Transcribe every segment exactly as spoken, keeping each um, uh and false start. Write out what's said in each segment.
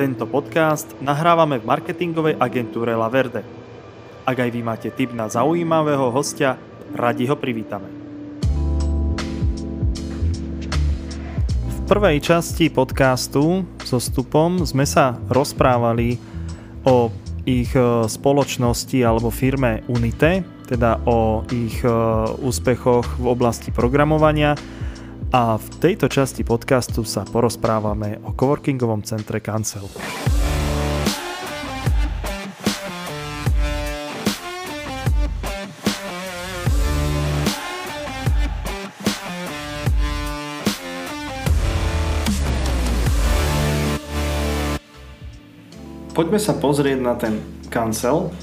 Tento podcast nahrávame v marketingovej agentúre La Verde. Ak aj vy máte tip na zaujímavého hostia, radi ho privítame. V prvej časti podcastu so Stupom sme sa rozprávali o ich spoločnosti alebo firme Unite, teda o ich úspechoch v oblasti programovania. A v tejto časti podcastu sa porozprávame o coworkingovom centre Cancel. Poďme sa pozrieť na ten Cancel.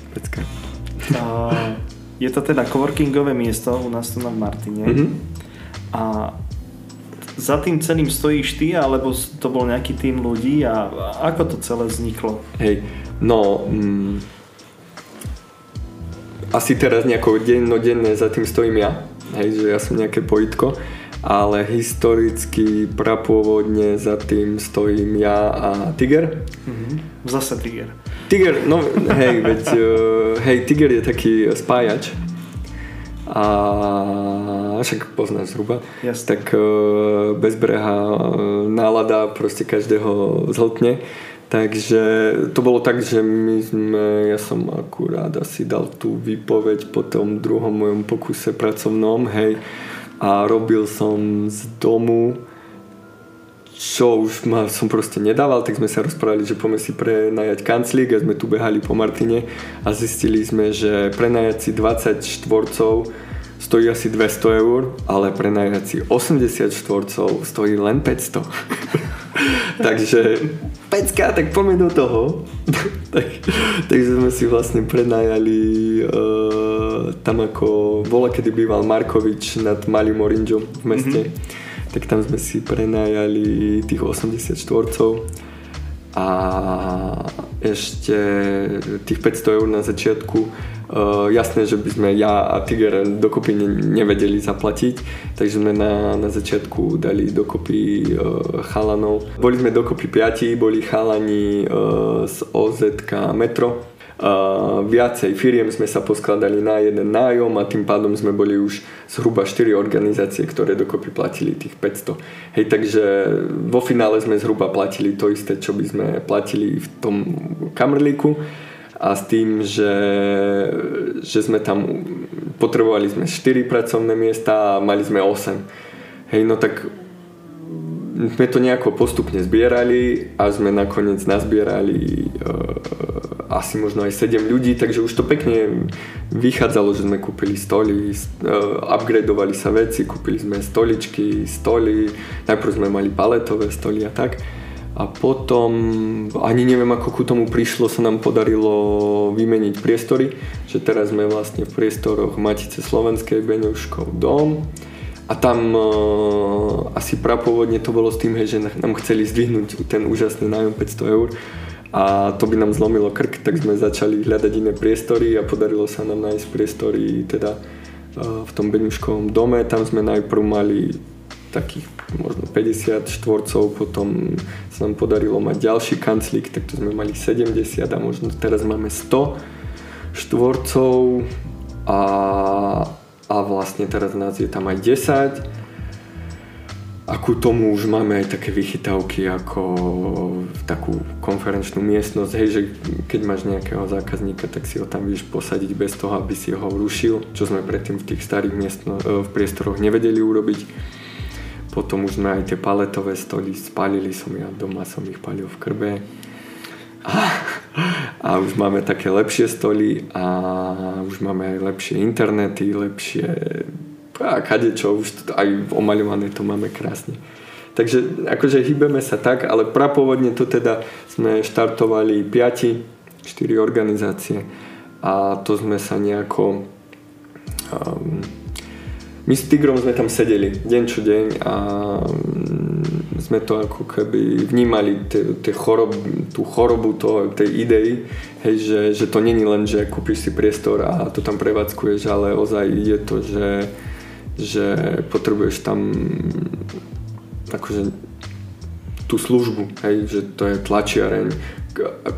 Je to teda coworkingové miesto u nás tu na Martine. Mm-hmm. A za tým celým stojíš ty, alebo to bol nejaký tím ľudí a ako to celé vzniklo? Hej, no mm, asi teraz nejako dennodenne za tým stojím ja, hej, že ja som nejaké pojitko, ale historicky prapôvodne za tým stojím ja a Tiger. Mhm. Zase Tiger. Tiger, no hej, veď, hej, Tiger je taký spájač. A však poznáš zhruba. Jasne. Tak bezbrehá nálada proste každého zhltne, takže to bolo tak, že my sme, ja som akurát asi dal tú výpoveď po tom druhom mojom pokuse pracovnom, hej, a robil som z domu, čo už ma, som proste nedával, tak sme sa rozprávali, že poďme si prenajať kanclík a sme tu behali po Martine a zistili sme, že prenajať si dvadsať štvorcov stojí asi dvesto eur, ale prenajať si osemdesiat štvorcov stojí len päťsto. Takže pecka, tak poďme do toho. tak, takže sme si vlastne prenajali uh, tam, ako bola, kedy býval Markovič nad Malým Orindžom v meste. Mm-hmm. Tak tam sme si prenajali tých osemdesiat štvorcov a ešte tých päťsto eur na začiatku. E, jasné, že by sme ja a Tiger dokopy nevedeli zaplatiť, takže sme na, na začiatku dali dokopy e, chalanov. Boli sme dokopy piati, boli chalani e, z ó zet ká metro. E, viacej firiem sme sa poskladali na jeden nájom a tým pádom sme boli už zhruba štyri organizácie, ktoré dokopy platili tých päťsto. Hej, takže vo finále sme zhruba platili to isté, čo by sme platili v tom kamrlíku a s tým, že, že sme tam potrebovali sme štyri pracovné miesta a mali sme osem. Hej, no tak sme to nejako postupne zbierali a sme nakoniec nazbierali e, asi možno aj sedem ľudí, takže už to pekne vychádzalo, že sme kúpili stoly, upgradeovali sa veci, kúpili sme stoličky, stoly, najprv sme mali paletové stoly a tak. A potom, ani neviem ako ku tomu prišlo, sa nám podarilo vymeniť priestory, že teraz sme vlastne v priestoroch Matice Slovenskej, Beňuškov dom. A tam e, asi prapôvodne to bolo s tým, hej, že nám chceli zdvihnúť ten úžasný nájom päťsto eur. A to by nám zlomilo krk, tak sme začali hľadať iné priestory a podarilo sa nám nájsť priestory teda v tom Beňuškovom dome. Tam sme najprv mali takých možno päťdesiat štvorcov, potom sa nám podarilo mať ďalší kanclík, tak to sme mali sedemdesiat a možno teraz máme sto štvorcov a, a vlastne teraz nás je tam aj desať. A ku tomu už máme aj také vychytávky ako takú konferenčnú miestnosť, hej, že keď máš nejakého zákazníka, tak si ho tam vieš posadiť bez toho, aby si ho rušil, čo sme predtým v tých starých miestno, v priestoroch nevedeli urobiť. Potom už sme aj tie paletové stoly spálili, som ja doma, som ich palil v krbe. A, a už máme také lepšie stoly a už máme aj lepšie internety, lepšie... a kadečo, už aj omaľované to máme krásne. Takže akože hýbeme sa tak, ale prapôvodne to teda sme štartovali piati, štyri organizácie a to sme sa nejako um, my s Tigrom sme tam sedeli deň čo deň a um, sme to ako keby vnímali te, te chorob, tú chorobu to, tej idei, hej, že, že to není len, že kúpiš si priestor a to tam prevádzkuješ, ale ozaj ide to, že že potrebuješ tam akože tú službu, hej, že to je tlačiareň,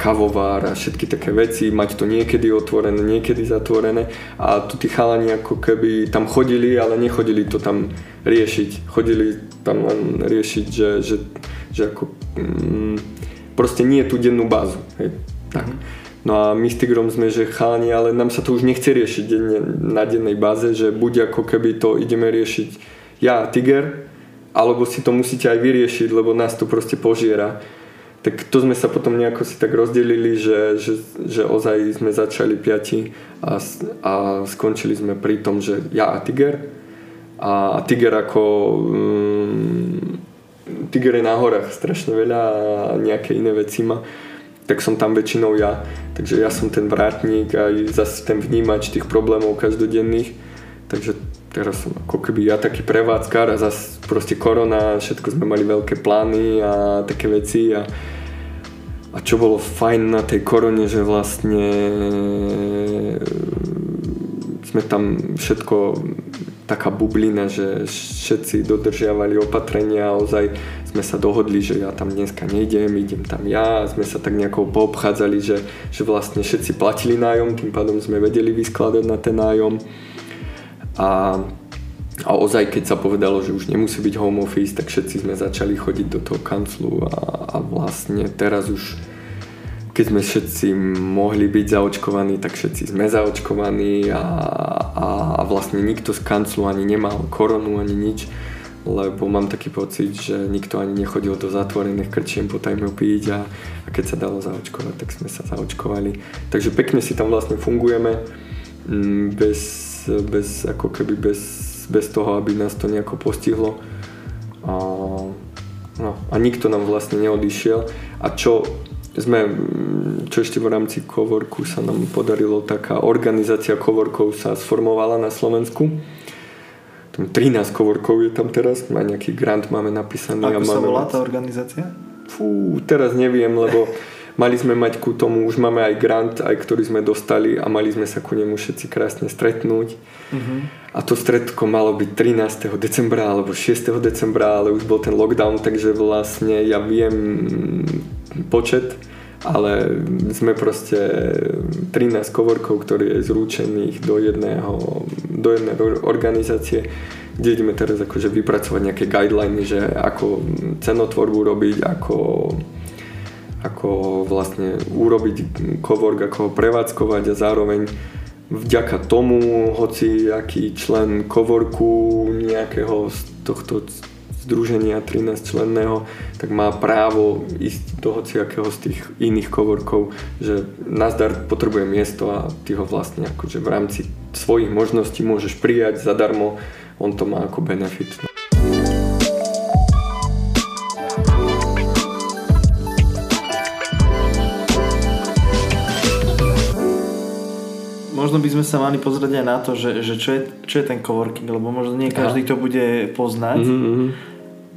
kavovár a všetky také veci, mať to niekedy otvorené, niekedy zatvorené a tu tí chalani ako keby tam chodili, ale nechodili to tam riešiť, chodili tam len riešiť, že, že, že ako mm, proste nie tú dennú bázu, hej, tak. No a my s Tigrom sme, že chalani, ale nám sa to už nechce riešiť denne, na dennej báze, že buď ako keby to ideme riešiť ja a Tiger, alebo si to musíte aj vyriešiť, lebo nás to proste požiera. Tak to sme sa potom nejako si tak rozdelili, že, že, že ozaj sme začali piati a, a skončili sme pri tom, že ja a Tiger. A Tiger ako... Um, Tiger je na horách strašne veľa a nejaké iné veci má. Tak som tam väčšinou ja. Takže ja som ten vrátnik a zase ten vnímač tých problémov každodenných. Takže teraz som ako keby ja taký prevádzkar a zase proste korona, všetko sme mali veľké plány a také veci. A, a čo bolo fajn na tej korone, že vlastne sme tam všetko taká bublina, že všetci dodržiavali opatrenia, ozaj sme sa dohodli, že ja tam dneska nejdem, idem tam ja, sme sa tak nejako poobchádzali, že, že vlastne všetci platili nájom, tým pádom sme vedeli vyskladať na ten nájom a, a ozaj keď sa povedalo, že už nemusí byť home office, tak všetci sme začali chodiť do toho kanclu a, a vlastne teraz už keď sme všetci mohli byť zaočkovaní, tak všetci sme zaočkovaní a, a, a vlastne nikto z kanclu ani nemal koronu, ani nič, lebo mám taký pocit, že nikto ani nechodil do zatvorených krčiem po tajmu piť a, a keď sa dalo zaočkovať, tak sme sa zaočkovali. Takže pekne si tam vlastne fungujeme bez, bez, ako keby bez, bez toho, aby nás to nejako postihlo a, no, a nikto nám vlastne neodišiel a čo sme, čo ešte v rámci coworku sa nám podarilo, taká organizácia coworkov sa sformovala na Slovensku. Tam trinásť coworkov je tam teraz, má nejaký grant máme napísaný. Ako a sa volá tá organizácia? Fú, teraz neviem, lebo mali sme mať ku tomu, už máme aj grant, aj ktorý sme dostali a mali sme sa ku nemu všetci krásne stretnúť. Uh-huh. A to stretko malo byť trinásteho decembra alebo šiesteho decembra, ale už bol ten lockdown, takže vlastne ja viem počet, ale sme proste trinásť coworkov, ktorý je zrúčených do jedného, do jednej organizácie, kde ideme teraz akože vypracovať nejaké guideliny, že ako cenotvorbu robiť, ako, ako vlastne urobiť cowork, ako ho prevádzkovať a zároveň vďaka tomu, hoci aký člen coworku nejakého z tohto združenia trinásťčlenného, tak má právo ísť do hociakého z tých iných coworkov, že nazdar potrebuje miesto a ty ho vlastne akože v rámci svojich možností môžeš prijať zadarmo, on to má ako benefit. Možno by sme sa mali pozrieť aj na to, že, že čo, je, čo je ten coworking, lebo možno nie každý to bude poznať. Mm-hmm.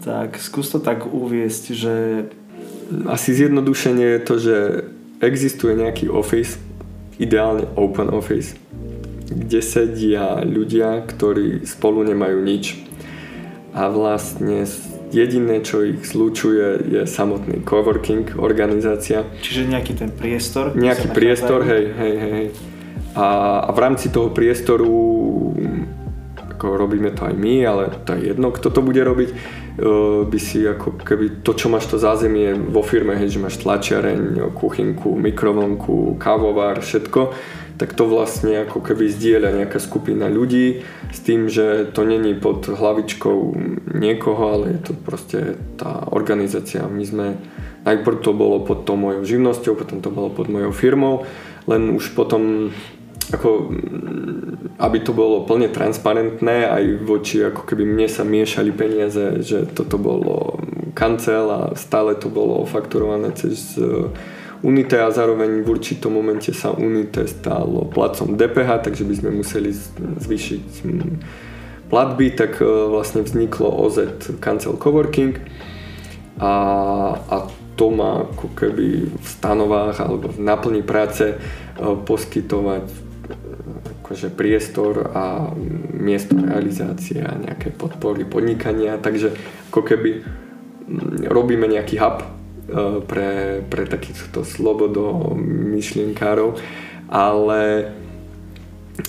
Tak skús to tak uviesť, že... Asi zjednodušenie je to, že existuje nejaký office, ideálne open office, kde sedia ľudia, ktorí spolu nemajú nič. A vlastne jediné, čo ich zlučuje, je samotný coworking, organizácia. Čiže nejaký ten priestor? Nejaký priestor, hej, hej, hej, hej. A v rámci toho priestoru, ako robíme to aj my, ale to je jedno, kto to bude robiť, by si ako keby to, čo máš to zázemie vo firme, hej, že máš tlačiareň, kuchynku, mikrovlnku, kávovár, všetko, tak to vlastne ako keby zdieľa nejaká skupina ľudí s tým, že to není pod hlavičkou niekoho, ale je to proste tá organizácia. My sme, najprv to bolo pod tou mojou živnosťou, potom to bolo pod mojou firmou, len už potom ako, aby to bolo plne transparentné aj voči ako keby mne sa miešali peniaze, že toto bolo Cancel a stále to bolo fakturované cez Unite a zároveň v určitom momente sa Unite stalo platcom dé pé há, takže by sme museli zvýšiť platby, tak vlastne vzniklo ó zet Cancel Coworking a, a to má ako keby v stanovách alebo v náplni práce poskytovať akože priestor a miesto realizácie a nejaké podpory podnikania, takže ako keby robíme nejaký hub pre, pre takýchto slobodomyšlienkárov, ale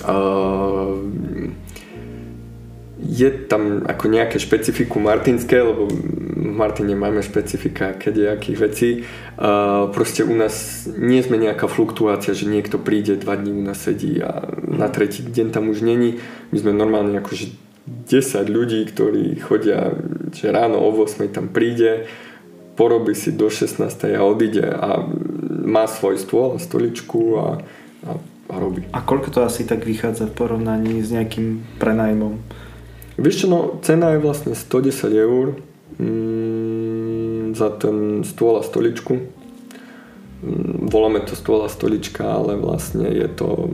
uh, je tam ako nejaké špecifikum martinské, lebo v Martine máme špecifika kedejakých vecí. Uh, proste u nás nie sme nejaká fluktuácia, že niekto príde, dva dní u nás sedí a na tretí deň tam už není. My sme normálne akože desať ľudí, ktorí chodia, že ráno o ôsmej tam príde, porobí si do šestnástej a odíde a má svoj stôl a stoličku a, a, a robí. A koľko to asi tak vychádza v porovnaní s nejakým prenajmom? Vieš čo, no, cena je vlastne sto desať eur mm, za ten stôl a stoličku. Mm, voláme to stôl a stolička, ale vlastne je to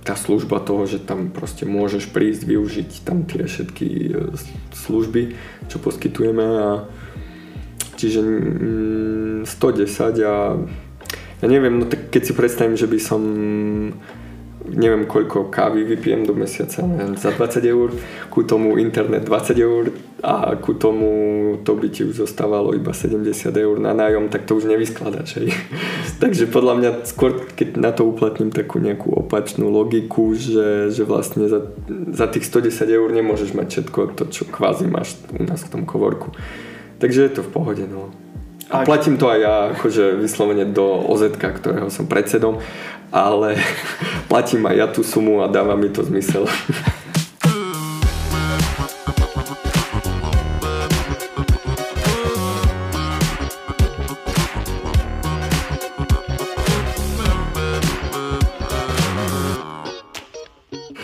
tá služba toho, že tam proste môžeš prísť, využiť tam tie všetky služby, čo poskytujeme. A čiže mm, sto desať a ja neviem, no tak keď si predstavím, že by som neviem koľko kávy vypijem do mesiaca, neviem, za dvadsať eur, ku tomu internet dvadsať eur a ku tomu to by ti už zostávalo iba sedemdesiat eur na nájom, tak to už nevyskladaš. Takže podľa mňa skôr, keď na to uplatním takú nejakú opačnú logiku, že, že vlastne za, za tých sto desať eur nemôžeš mať všetko to, čo kvázi máš u nás v tom kovorku. Takže je to v pohode, no. A platím to aj ja, akože vyslovene do ó zet ká, ktorého som predsedom, ale platím aj ja tú sumu a dáva mi to zmysel.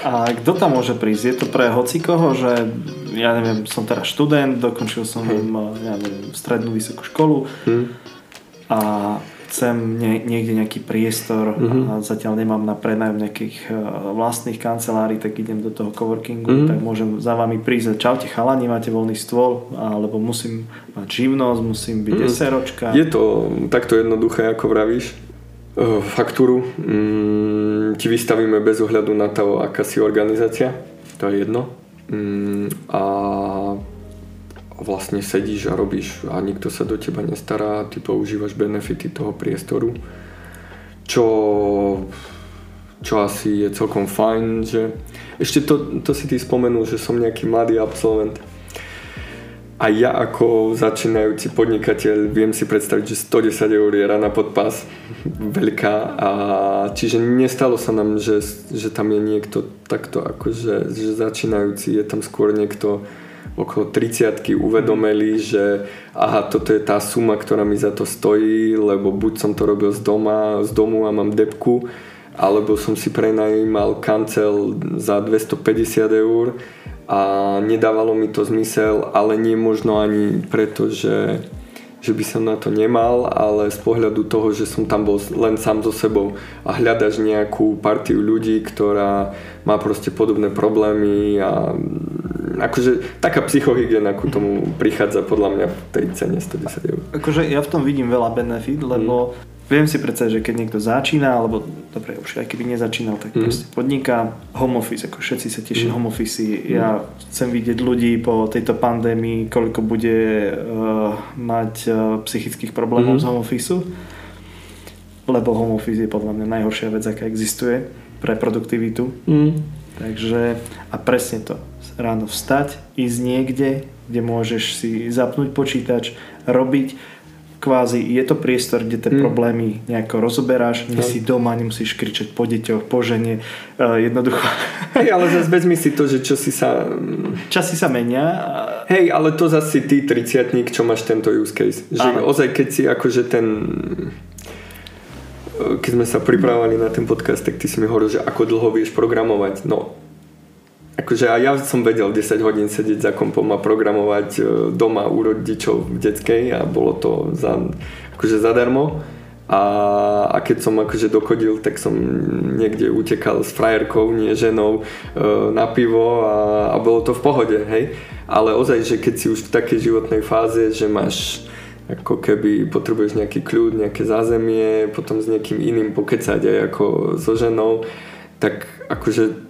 A kto tam môže prísť? Je to pre hocikoho, že ja neviem, som teraz študent, dokončil som hmm. ja neviem, strednú vysokú školu hmm. a chcem nie, niekde nejaký priestor hmm. a zatiaľ nemám na prenájom nejakých vlastných kancelárií, tak idem do toho coworkingu, hmm. tak môžem za vami prísť. Čaute chalani, máte voľný stôl, alebo musím mať živnosť, musím byť hmm. eseročka. Je to takto jednoduché, ako vravíš. Faktúru mm, ti vystavíme bez ohľadu na to, aká si organizácia, to je jedno. A vlastne sedíš a robíš a nikto sa do teba nestará, ty používaš benefity toho priestoru, čo, čo asi je celkom fajn, že ešte to, to si ty spomenul, že som nejaký mladý absolvent a ja ako začínajúci podnikateľ viem si predstaviť, že sto desať eur je rana pod pás veľká, a čiže nestalo sa nám, že, že tam je niekto takto akože že začínajúci, je tam skôr niekto okolo tridsiatky uvedomelý, že aha, toto je tá suma, ktorá mi za to stojí, lebo buď som to robil z, doma, z domu a mám debku, alebo som si prenajímal Cancel za dvestopäťdesiat eur a nedávalo mi to zmysel, ale nie možno ani preto, že, že by som na to nemal, ale z pohľadu toho, že som tam bol len sám so sebou a hľadaš nejakú partiu ľudí, ktorá má proste podobné problémy a akože taká psychohygiena ku tomu prichádza podľa mňa v tej cene sto desať eur. Akože ja v tom vidím veľa benefit, lebo mm. viem si predstaviť, že keď niekto začína, alebo dobre, už aj keby nezačínal, tak mm. proste podniká. Home office, ako všetci sa tešia mm. home office. Ja mm. chcem vidieť ľudí po tejto pandémii, koľko bude uh, mať uh, psychických problémov mm. z home office, lebo home office je podľa mňa najhoršia vec, aká existuje pre produktivitu. Mm. Takže a presne to. Ráno vstať, ísť niekde, kde môžeš si zapnúť počítač, robiť. Kvázi je to priestor, kde tie mm. problémy nejako rozoberáš, nie si doma, nemusíš kričať po deťoch, po žene, uh, jednoducho. Hej, ale zase vezmi si to, že čo si sa... Časy sa menia. A... Hej, ale to zase si ty tridsiatnik, čo máš tento use case. Že ozaj, keď si akože ten... Keď sme sa pripravovali na ten podcast, tak ty si mi hovoril, že ako dlho vieš programovať. No, akože aj ja som vedel desať hodín sedieť za kompom a programovať doma u rodičov v detskej a bolo to za, akože zadarmo a, a keď som akože dokodil, tak som niekde utekal s frajerkou, nie ženou na pivo a, a bolo to v pohode, hej, ale ozaj, že keď si už v takej životnej fáze, že máš ako keby potrebuješ nejaký kľud, nejaké zázemie, potom s niekým iným pokecať aj ako so ženou, tak akože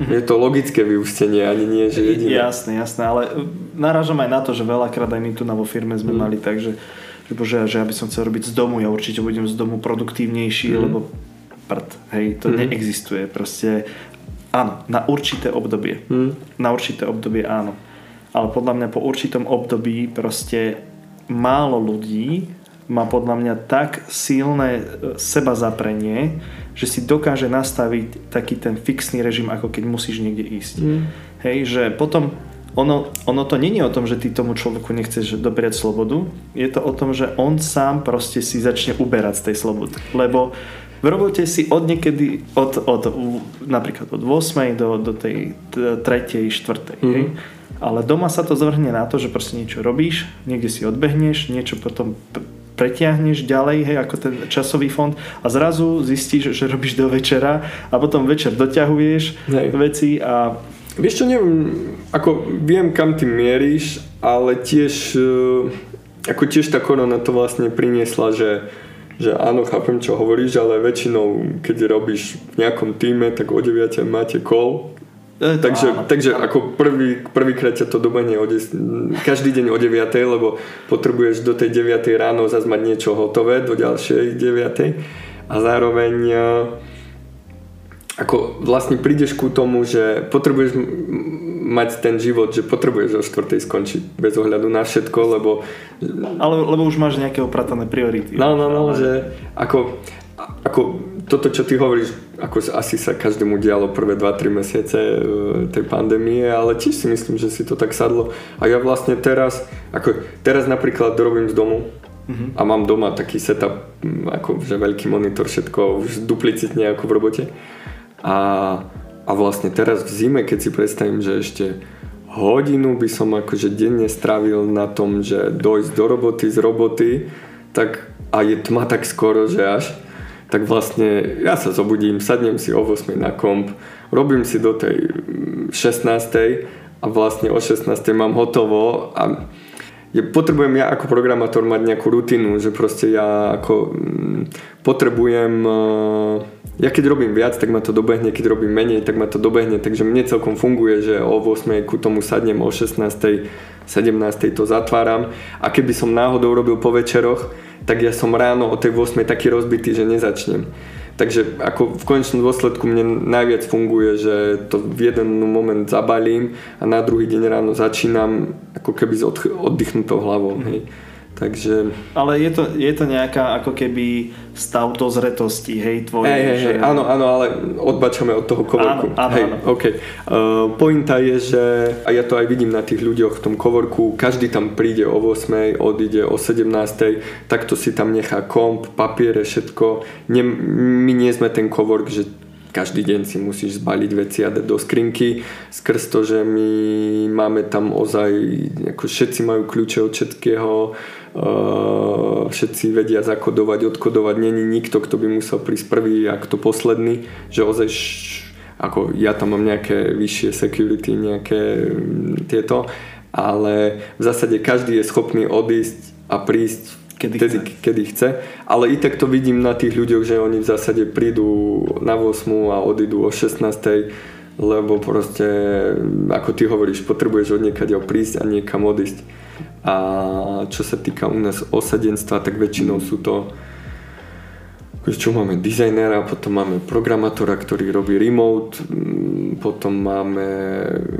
Je to logické vyústenie, ani nie, že jediné. Jasné, jasné, ale narážam aj na to, že veľakrát aj my tu na vo firme sme mm. mali tak, že, že bože, že aby som chcel robiť z domu, ja určite budem z domu produktívnejší, mm. lebo prd, hej, to mm. neexistuje, proste áno, na určité obdobie, mm. na určité obdobie áno, ale podľa mňa po určitom období proste málo ľudí má podľa mňa tak silné seba zaprenie, že si dokáže nastaviť taký ten fixný režim, ako keď musíš niekde ísť. Mm. Hej, že potom ono, ono to není o tom, že ty tomu človeku nechceš dopriať slobodu, je to o tom, že on sám proste si začne uberať z tej slobody. Lebo v robote si od niekedy, od, od, napríklad od ôsmej do, do tej tretej, štvrtej, mm. hej? Ale doma sa to zvrhne na to, že proste niečo robíš, niekde si odbehneš, niečo potom pretiahneš ďalej, hej, ako ten časový fond a zrazu zistíš, že robíš do večera a potom večer doťahuješ hej. veci a... Vieš čo, neviem, ako viem, kam ty mieríš, ale tiež ako tiež tá korona to vlastne priniesla, že, že áno, chápem, čo hovoríš, ale väčšinou, keď robíš v nejakom týme, tak o deviatej máte call. To, takže áno, takže áno. Ako prvý, prvýkrát ťa to dobanie každý deň o deviatej, lebo potrebuješ do tej deviatej ráno zase mať niečo hotové do ďalšej deviatej a zároveň ako vlastne prídeš ku tomu, že potrebuješ mať ten život, že potrebuješ o štvrtej skončiť bez ohľadu na všetko, lebo ale, lebo už máš nejaké opratané priority. No, no, no, ale... že ako, ako toto, čo ty hovoríš, ako asi sa každému dialo prvé dva tri mesiace tej pandémie, ale tiež si myslím, že si to tak sadlo. A ja vlastne teraz, ako teraz napríklad robím z domu mm-hmm. a mám doma taký setup, ako že veľký monitor, všetko už duplicitne ako v robote. A, a vlastne teraz v zime, keď si predstavím, že ešte hodinu by som akože denne strávil na tom, že dojsť do roboty z roboty, tak a je tma tak skoro, že až tak vlastne ja sa zobudím, sadnem si o ôsmej na komp, robím si do tej šestnástej a vlastne o šestnástej mám hotovo a je, potrebujem ja ako programátor mať nejakú rutinu, že proste ja ako potrebujem, ja keď robím viac, tak ma to dobehne, keď robím menej, tak ma to dobehne, takže mne celkom funguje, že o ôsmej ku tomu sadnem, o šestnástej, sedemnástej to zatváram a keby som náhodou robil po večeroch, tak ja som ráno o tej ôsmej taký rozbitý, že nezačnem. Takže ako v konečnom dôsledku mne najviac funguje, že to v jeden moment zabalím a na druhý deň ráno začínam ako keby s oddychnutou hlavou. Mm. Hej. Takže... Ale je to, je to nejaká ako keby stav dozretosti, hej, tvoje... Hej, hej, že... hej, áno, áno, ale odbačame od toho coworku. Áno, áno, hej, áno. Okay. Uh, pointa je, že a ja to aj vidím na tých ľuďoch v tom coworku, každý tam príde o ôsmej, odíde o sedemnástej, takto si tam nechá komp, papiere, všetko. Ne, my nie sme ten cowork, že každý deň si musíš zbaliť veci a dať do skrinky, skrz to, že my máme tam ozaj, ako všetci majú kľúče od všetkého, Uh, všetci vedia zakodovať, odkodovať, není nikto, kto by musel prísť prvý a kto posledný, že ozaj š... ako ja tam mám nejaké vyššie security, nejaké um, tieto, ale v zásade každý je schopný odísť a prísť kedy, tedy, chce. kedy chce, ale i tak to vidím na tých ľuďoch, že oni v zásade prídu na ôsmu a odídu o šestnástej, lebo proste ako ty hovoríš, potrebuješ od niekaďa prísť a niekam odísť. A čo sa týka u nás osadenstva, tak väčšinou sú to, čo máme dizajnera, potom máme programátora, ktorý robí remote, potom máme,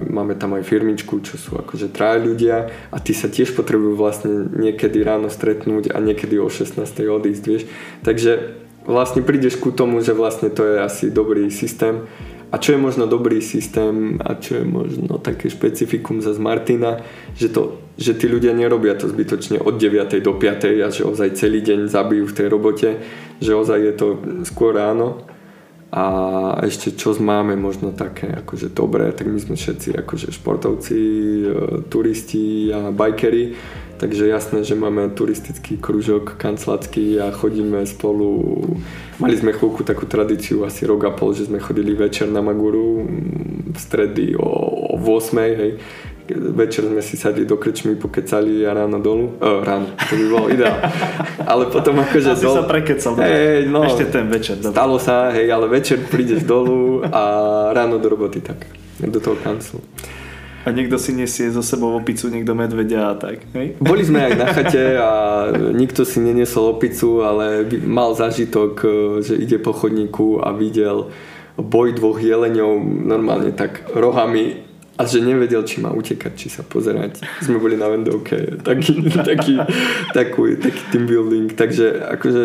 máme tam aj firmičku, čo sú akože traja ľudia a tí sa tiež potrebujú vlastne niekedy ráno stretnúť a niekedy o šestnástej odísť, vieš. Takže vlastne prídeš ku tomu, že vlastne to je asi dobrý systém. A čo je možno dobrý systém a čo je možno také špecifikum zase Martina, že, to, že tí ľudia nerobia to zbytočne od deviatej do piatej a že ozaj celý deň zabijú v tej robote, že ozaj je to skôr ráno. A ešte čo máme možno také akože dobré, tak my sme všetci akože športovci, turisti a bajkeri, takže jasné, že máme turistický kružok kancelársky a chodíme spolu. Mali sme chvíľku takú tradíciu, asi rok a pol, že sme chodili večer na Maguru v stredy o, o ôsmej, hej. Večer sme si sadli do krčmy, pokecali a ráno dolu. E, ráno, to by bolo ideál. Ale potom akože... Asi dolu... sa prekecal. Hej, no, ešte ten večer. Dobre. Stalo sa, hej, ale večer prídeš dolu a ráno do roboty, tak. Do toho kanclu. A niekto si nesie zo sebou opicu, niekto medvedia a tak, hej? Boli sme aj na chate a nikto si neniesol opicu, ale mal zážitok, že ide po chodníku a videl boj dvoch jeleňov normálne tak rohami a že nevedel, či má utekať, či sa pozerať. Sme boli na Vendovke, taký, taký, taký, taký team building, takže akože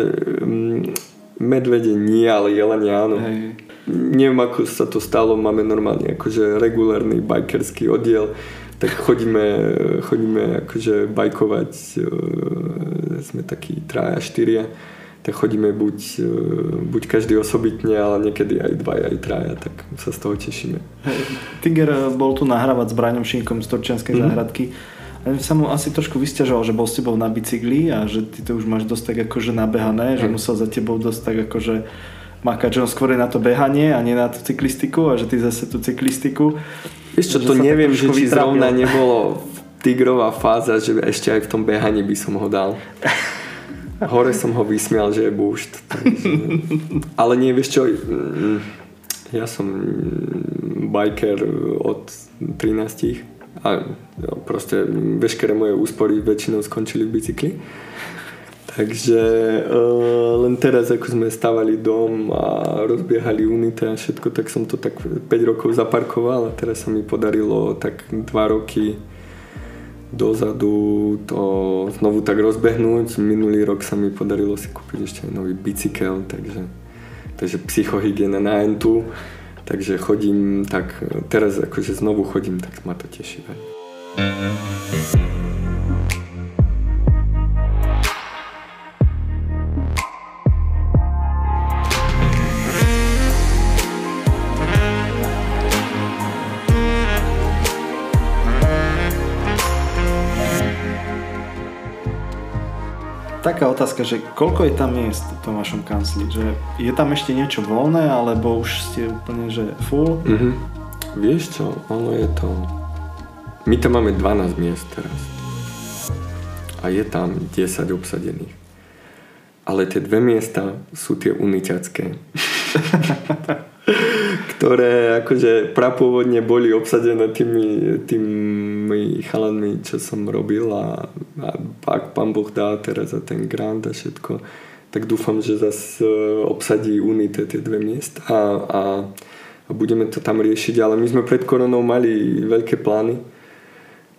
medvede nie, ale jelenie áno. Hej. Neviem, ako sa to stalo, máme normálne akože regulárny bikerský oddiel, tak chodíme, chodíme akože bajkovať, sme takí traja, štyria, tak chodíme buď, buď každý osobitne, ale niekedy aj dvaja, aj traja, tak sa z toho tešíme. Hey, Tiger bol tu nahrávať s Brajnom Šínkom z Torčianskej mm-hmm. záhradky. A sa mu asi trošku vysťažoval, že bol s tebou na bicykli a že ty to už máš dosť tak akože nabehané, mm-hmm. že musel za tebou dosť tak akože makať, že on skôr je na to behanie a nie na tú cyklistiku a že ty zase tú cyklistiku. Vieš čo, to neviem, že či zrovna nebolo tigrová fáza, že ešte aj v tom behaní by som ho dal. Hore som ho vysmial, že je búšt. Takže... Ale nie, vieš čo, ja som biker od trinástich a proste veškeré moje úspory väčšinou skončili v bicykli. Takže uh, len teraz, ako sme stavali dom a rozbiehali Unite a všetko, tak som to tak päť rokov zaparkoval a teraz sa mi podarilo tak dva roky dozadu to znovu tak rozbehnúť. Minulý rok sa mi podarilo si kúpiť ešte nový bicykel, takže, takže psychohygiena na entu. Takže chodím tak, teraz akože znovu chodím, tak ma to teší. Taká otázka, že koľko je tam miest v tom vašom kancli? Že je tam ešte niečo voľné, alebo už ste úplne, že full? Mm-hmm. Vieš čo, ono je to... My tam máme dvanásť miest teraz. A je tam desať obsadených. Ale tie dve miesta sú tie uniťacké. Ktoré akože prapôvodne boli obsadené tými, tými chalanmi, čo som robil a, a ak pán Boh dá teraz za ten grant a všetko, tak dúfam, že zase obsadí Unite tie dve miesta a, a, a budeme to tam riešiť, ale my sme pred koronou mali veľké plány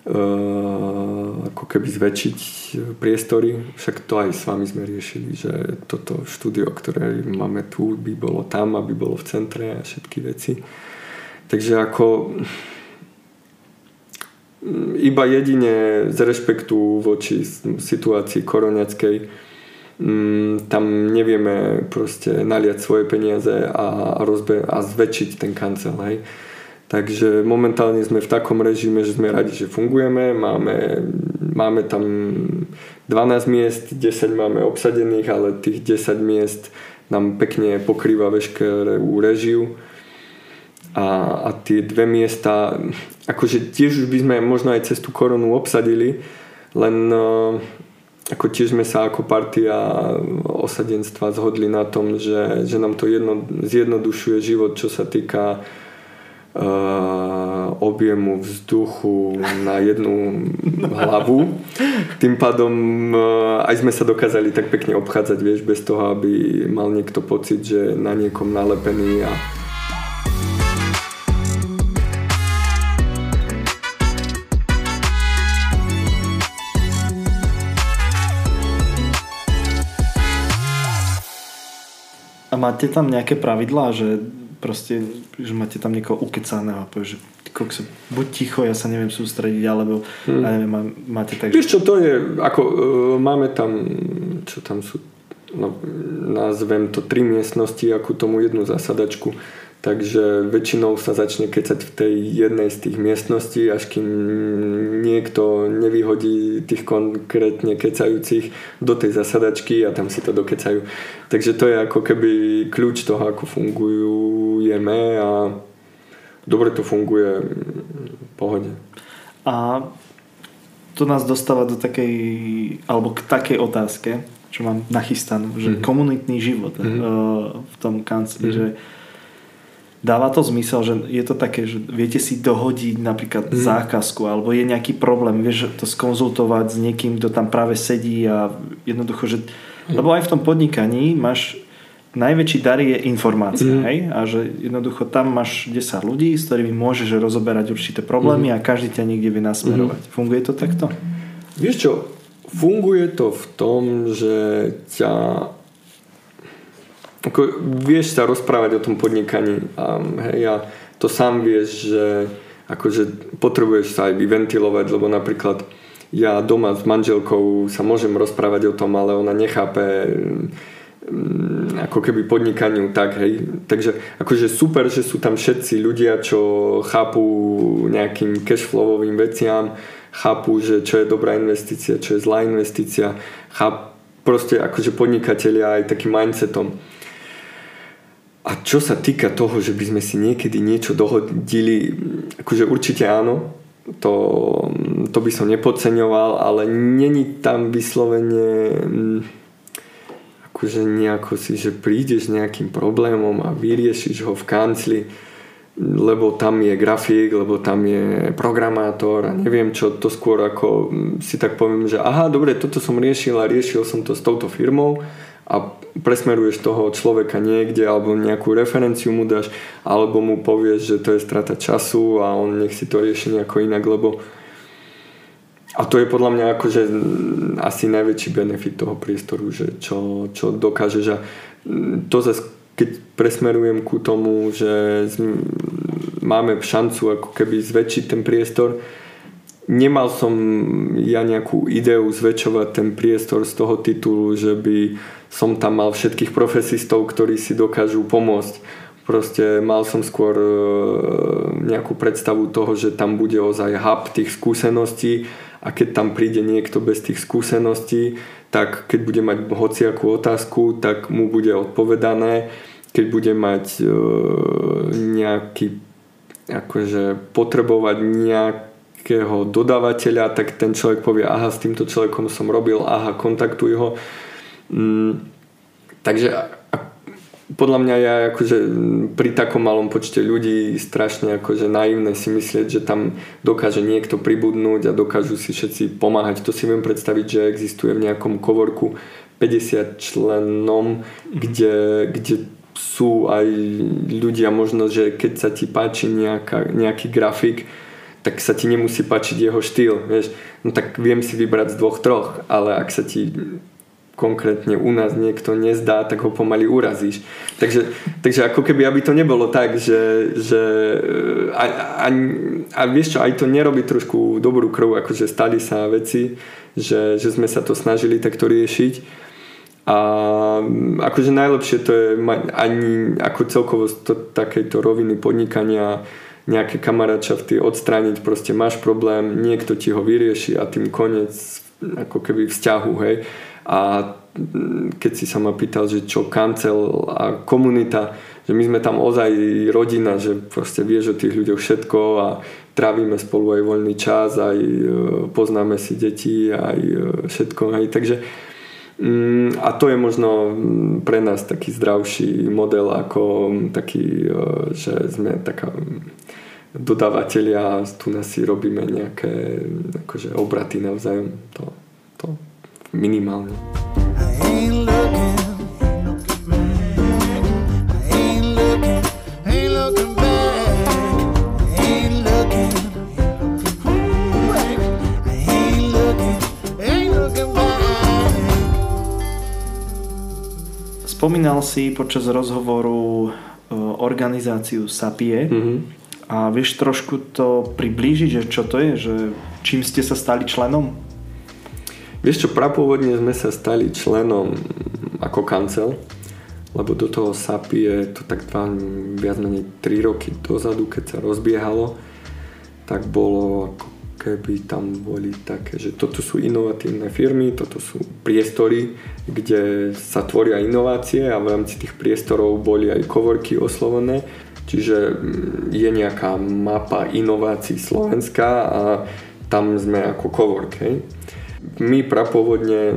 Uh, ako keby zväčšiť priestory, však to aj s vami sme riešili, že toto štúdio, ktoré máme tu, by bolo tam, aby bolo v centre a všetky veci, takže ako iba jedine z rešpektu voči situácii koronackej um, tam nevieme proste naliať svoje peniaze a, a, rozbe- a zväčšiť ten kancel, hej. Takže momentálne sme v takom režime, že sme radi, že fungujeme. Máme, máme tam dvanásť miest, desať máme obsadených, ale tých desať miest nám pekne pokrýva veškerú režiu. A, a tie dve miesta, akože tiež už by sme možno aj cez tú koronu obsadili, len ako tiež sme sa ako partia osadenstva zhodli na tom, že, že nám to jedno, zjednodušuje život, čo sa týka Uh, objemu vzduchu na jednu hlavu. Tým pádom uh, aj sme sa dokázali tak pekne obchádzať, vieš, bez toho, aby mal niekto pocit, že na niekom nalepený a A máte tam nejaké pravidlá, že proste, že máte tam niekoho ukecaného a povieš, že kokso, buď ticho, ja sa neviem sústrediť, alebo hmm. ja neviem, máte tak... Vieš čo, to je, ako e, máme tam, čo tam sú, no, nazvem to tri miestnosti a ku tomu jednu zasadačku, takže väčšinou sa začne kecať v tej jednej z tých miestností, až kým niekto nevyhodí tých konkrétne kecajúcich do tej zasadačky a tam si to dokecajú. Takže to je ako keby kľúč toho, ako fungujeme a dobre to funguje, v pohode. A to nás dostáva do takej, alebo k takej otázke, čo mám nachystanú, že mm-hmm. komunitný život mm-hmm. v tom kancli, mm-hmm. že dáva to zmysel, že je to také, že viete si dohodiť napríklad mm-hmm. zákazku, alebo je nejaký problém, vieš, to skonzultovať s niekým, kto tam práve sedí a jednoducho, že mm-hmm. lebo aj v tom podnikaní máš najväčší dar je informácia, mm-hmm. hej? A že jednoducho tam máš desať ľudí, s ktorými môžeš rozoberať určité problémy mm-hmm. a každý ťa niekde vie nasmerovať. Mm-hmm. Funguje to takto? Vieš čo, funguje to v tom, že ťa ako, vieš sa rozprávať o tom podnikaní a, hej, a to sám vieš, že akože potrebuješ sa aj vyventilovať, lebo napríklad ja doma s manželkou sa môžem rozprávať o tom, ale ona nechápe ako keby podnikaniu tak, hej, takže akože super, že sú tam všetci ľudia, čo chápu nejakým cashflowovým veciam, chápu, že čo je dobrá investícia, čo je zlá investícia, chápu proste akože podnikatelia aj takým mindsetom. A čo sa týka toho, že by sme si niekedy niečo dohodili, akože určite áno, to, to by som nepodceňoval, ale není tam vyslovene že nejako si, že prídeš s nejakým problémom a vyriešiš ho v kancli, lebo tam je grafik, lebo tam je programátor a neviem čo, to skôr ako si tak poviem, že aha, dobre, toto som riešil a riešil som to s touto firmou a presmeruješ toho človeka niekde alebo nejakú referenciu mu dáš alebo mu povieš, že to je strata času a on nech si to rieši nejako inak, lebo a to je podľa mňa akože asi najväčší benefit toho priestoru, že čo, čo dokážeš. A to zase, keď presmerujem ku tomu, že máme šancu ako keby zväčšiť ten priestor, nemal som ja nejakú ideu zväčšovať ten priestor z toho titulu, že by som tam mal všetkých profesistov, ktorí si dokážu pomôcť. Proste mal som skôr nejakú predstavu toho, že tam bude ozaj hub tých skúseností, a keď tam príde niekto bez tých skúseností, tak keď bude mať hociakú otázku, tak mu bude odpovedané. Keď bude mať e, nejaký akože potrebovať nejakého dodávateľa, tak ten človek povie, aha, s týmto človekom som robil, aha, kontaktuj ho. Mm, takže a, podľa mňa ja akože pri takom malom počte ľudí strašne akože naivné si myslieť, že tam dokáže niekto pribudnúť a dokážu si všetci pomáhať. To si viem predstaviť, že existuje v nejakom coworku päťdesiat členom, kde, kde sú aj ľudia možno, že keď sa ti páči nejaká, nejaký grafik, tak sa ti nemusí páčiť jeho štýl, vieš. No tak viem si vybrať z dvoch, troch, ale ak sa ti konkrétne u nás niekto nezdá, tak ho pomaly urazíš. Takže, takže ako keby, aby to nebolo tak, že, že a, a, a vieš čo, aj to nerobí trošku dobrú krv, akože stali sa veci, že, že sme sa to snažili takto riešiť. A akože najlepšie to je ani ako celkovo to, takejto roviny podnikania nejaké kamaráčavty odstrániť, proste máš problém, niekto ti ho vyrieši a tým koniec ako keby vzťahu, hej. A keď si sa ma pýtal, že čo Cancel a komunita, že my sme tam ozaj rodina, že proste vieš o tých ľuďoch všetko a trávime spolu aj voľný čas, aj poznáme si deti, aj všetko, hej. Takže a to je možno pre nás taký zdravší model ako taký, že sme taká dodavatelia a tu nás si robíme nejaké akože obraty navzájom, to, to minimálne. Spomínal si počas rozhovoru organizáciu SAPIE mm-hmm. a vieš trošku to priblížiť, že čo to je, že čím ste sa stali členom? Vieš čo, prapôvodne sme sa stali členom ako Cancel, lebo do toho SAPIE to tak dva, viac menej tri roky dozadu, keď sa rozbiehalo, tak bolo ako keby tam boli také, že toto sú inovatívne firmy, toto sú priestory, kde sa tvoria inovácie a v rámci tých priestorov boli aj coworky oslovené, čiže je nejaká mapa inovácií Slovenska a tam sme ako cowork, hej. Mi prapôvodne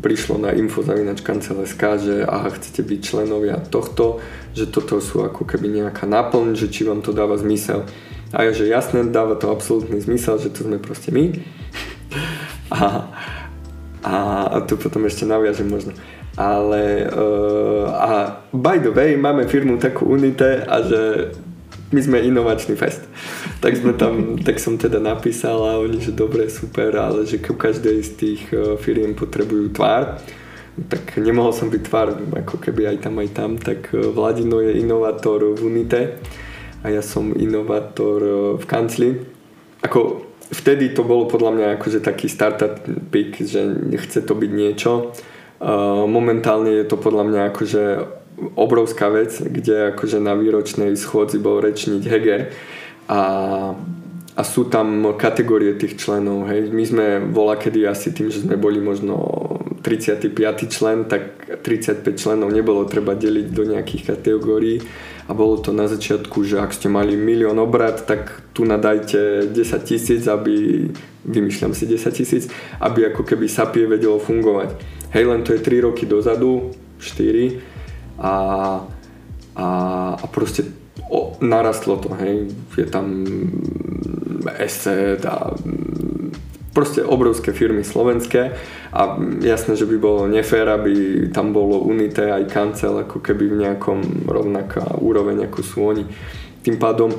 prišlo na info zavináč kancel bodka es ká, že aha, chcete byť členovia tohto, že toto sú ako keby nejaká náplň, že či vám to dáva zmysel. A ja, že jasné, dáva to absolútny zmysel, že to sme proste my. A, a, a tu potom ešte naviažem možno. Ale uh, a by the way, máme firmu takú Unite a že my sme inovačný fest. Tak sme tam, tak som teda napísal a oni, že dobre, super, ale že každej z tých firiem potrebujú tvár. Tak nemohol som byť tvár, ako keby aj tam, aj tam. Tak Vladino je inovátor v Unite a ja som inovátor v Canceli. Ako vtedy to bolo podľa mňa akože taký startup pick, že chce to byť niečo. Momentálne je to podľa mňa akože obrovská vec, kde akože na výročnej schôdzi bol rečniť Heger a, a sú tam kategórie tých členov, hej. My sme volakedy asi tým, že sme boli možno tridsiaty piaty člen, tak tridsaťpäť členov nebolo treba deliť do nejakých kategórií a bolo to na začiatku, že ak ste mali milión obrat, tak tu nadajte desaťtisíc, aby vymýšľam si desaťtisíc, aby ako keby SAPIE vedelo fungovať, hej, len to je tri roky dozadu, štyri. A, a, a proste o, narastlo to, hej, je tam Asset a proste obrovské firmy slovenské a jasné, že by bolo nefér, aby tam bolo Unite aj Cancel ako keby v nejakom rovnaká úroveň ako sú oni. Tým pádom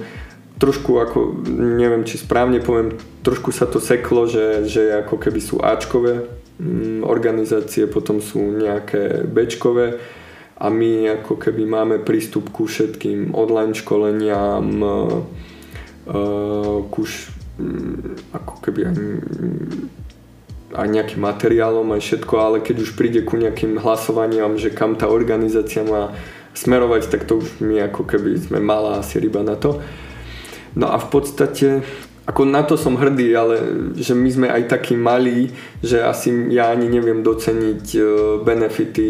trošku ako, neviem či správne poviem, trošku sa to seklo, že, že ako keby sú Ačkové mm, organizácie, potom sú nejaké Bčkové a my ako keby máme prístup ku všetkým online školeniam, ku š, ako keby aj, aj nejakým materiálom, aj všetko, ale keď už príde ku nejakým hlasovaniam, že kam tá organizácia má smerovať, tak to už my ako keby sme malá asi ryba na to. No a v podstate, ako na to som hrdý, ale že my sme aj takí malí, že asi ja ani neviem doceniť benefity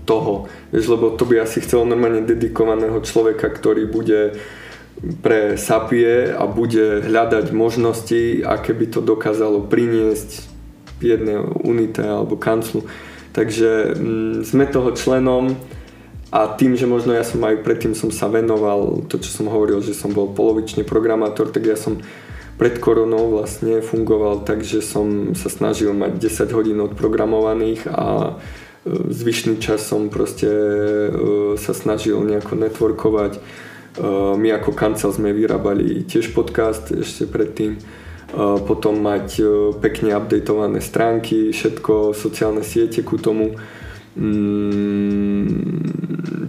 toho, vieš, lebo to by asi chcelo normálne dedikovaného človeka, ktorý bude pre SAPIE a bude hľadať možnosti, aké by to dokázalo priniesť jedné Unite alebo Cancelu. Takže mm, sme toho členom a tým, že možno ja som aj predtým som sa venoval, to čo som hovoril, že som bol polovične programátor, tak ja som pred koronou vlastne fungoval, takže som sa snažil mať desať hodín odprogramovaných a zvyšný čas som proste uh, sa snažil nejako networkovať. Uh, my ako Cancel sme vyrábali tiež podcast ešte predtým. Uh, potom mať uh, pekne updatované stránky, všetko, sociálne siete ku tomu. Mm,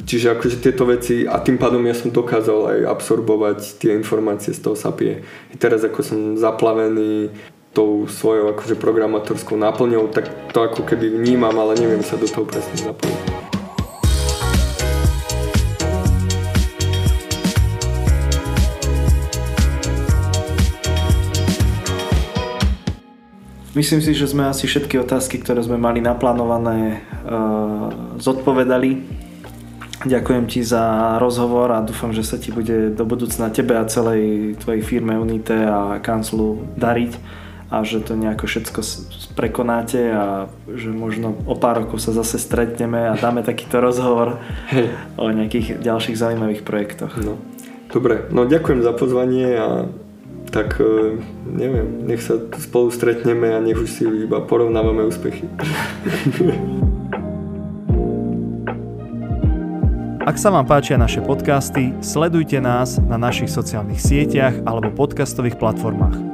čiže akože tieto veci a tým pádom ja som dokázal aj absorbovať tie informácie z toho SAPIE. I teraz ako som zaplavený tou svojou akože programátorskou náplňou, tak to ako keby vnímam, ale neviem sa do toho presne zapojiť. Myslím si, že sme asi všetky otázky, ktoré sme mali naplánované, uh, zodpovedali. Ďakujem ti za rozhovor a dúfam, že sa ti bude do budúcna tebe a celej tvojej firme Unite a Cancelu dariť a že to nejako všetko prekonáte a že možno o pár rokov sa zase stretneme a dáme takýto rozhovor o nejakých ďalších zaujímavých projektoch. No. Dobre, no ďakujem za pozvanie a tak neviem, nech sa spolu stretneme a nech už si iba porovnávame úspechy. Ak sa vám páčia naše podcasty, sledujte nás na našich sociálnych sieťach alebo podcastových platformách.